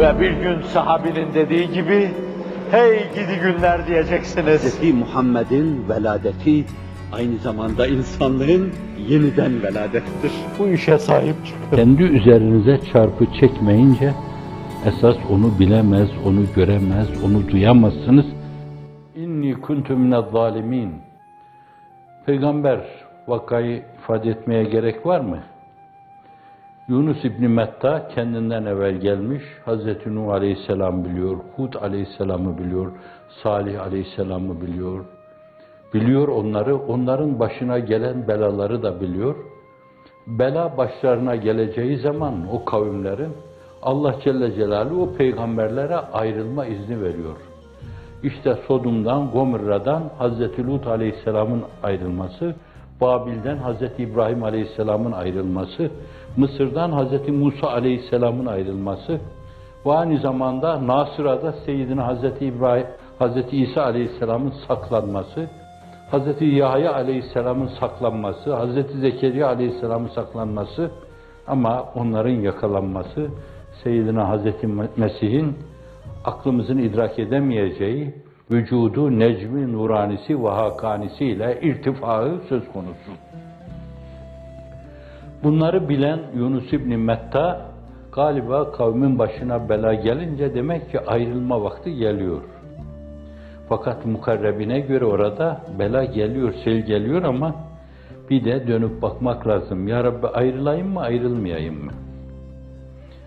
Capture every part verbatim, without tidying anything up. Ve bir gün sahabinin dediği gibi, hey gidi günler diyeceksiniz. Hz. Muhammed'in veladeti aynı zamanda insanların yeniden veladettir. Bu işe sahip çıkın. Kendi üzerinize çarpı çekmeyince, esas onu bilemez, onu göremez, onu duyamazsınız. İnni kuntu minez-zalimin. Peygamber vakayı ifade etmeye gerek var mı? Yunus ibni Matta kendinden evvel gelmiş, Hazreti Nuh Aleyhisselam biliyor, Hud Aleyhisselam'ı biliyor, Salih Aleyhisselam'ı biliyor. Biliyor onları, onların başına gelen belaları da biliyor. Bela başlarına geleceği zaman o kavimlerin, Allah Celle Celaluhu o peygamberlere ayrılma izni veriyor. İşte Sodom'dan, Gomorra'dan Hazreti Lut Aleyhisselam'ın ayrılması, Babil'den Hz. İbrahim Aleyhisselam'ın ayrılması, Mısır'dan Hz. Musa Aleyhisselam'ın ayrılması ve aynı zamanda Nâsıra'da Seyyidine Hz. İbrahim, Hz. İsa Aleyhisselam'ın saklanması, Hz. Yahya Aleyhisselam'ın saklanması, Hz. Zekeriya Aleyhisselam'ın saklanması ama onların yakalanması, Seyyidine Hz. Mesih'in aklımızın idrak edemeyeceği vücudu, necmi, nuranisi ve hakanisiyle irtifağı söz konusu. Bunları bilen Yunus ibni Matta, galiba kavmin başına bela gelince demek ki ayrılma vakti geliyor. Fakat mukarrebine göre orada bela geliyor, sel geliyor ama bir de dönüp bakmak lazım. Ya Rabbi ayrılayım mı, ayrılmayayım mı?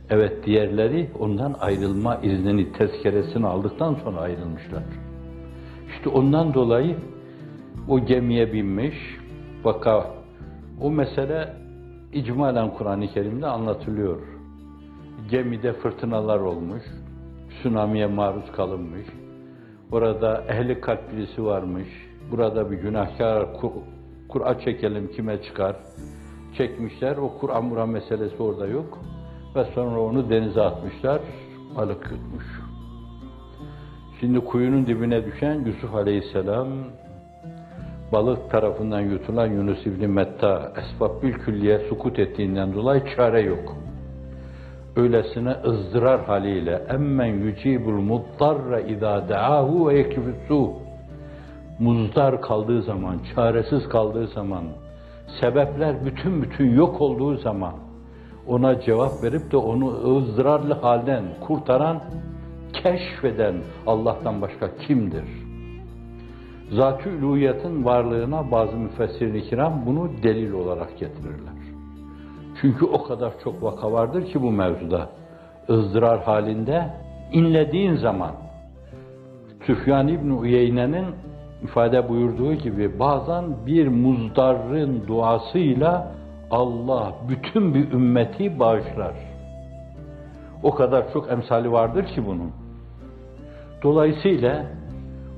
Evet, diğerleri ondan ayrılma iznini, tezkeresini aldıktan sonra ayrılmışlar. İşte ondan dolayı o gemiye binmiş, vaka, o mesele icmalen Kur'an-ı Kerim'de anlatılıyor. Gemide fırtınalar olmuş, tsunami'ye maruz kalınmış, orada ehli kalp birisi varmış, burada bir günahkar, Kur'a çekelim kime çıkar, çekmişler, o Kur'an-Mura meselesi orada yok. Ve sonra onu denize atmışlar, balık yutmuş. Şimdi kuyunun dibine düşen Yusuf aleyhisselam, balık tarafından yutulan Yunus ibni Matta, esbab-ül külliye sukut ettiğinden dolayı çare yok. Öylesine ızdırar haliyle, emmen yücibul muddarra idâ deâhu ve yekfissûh. Muzdar kaldığı zaman, çaresiz kaldığı zaman, sebepler bütün bütün yok olduğu zaman, ona cevap verip de onu ızdırarlı halden kurtaran, keşfeden Allah'tan başka kimdir? Zat-ı uluhiyetin varlığına bazı müfessir-i kiram bunu delil olarak getirirler. Çünkü o kadar çok vaka vardır ki bu mevzuda. Izdırar halinde inlediğin zaman, Süfyan ibn Uyeyne'nin ifade buyurduğu gibi bazen bir muzdarrın duasıyla Allah bütün bir ümmeti bağışlar. O kadar çok emsali vardır ki bunun. Dolayısıyla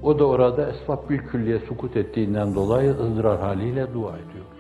o da orada esbab-ül külliye sukut ettiğinden dolayı ızdırar haliyle dua ediyor.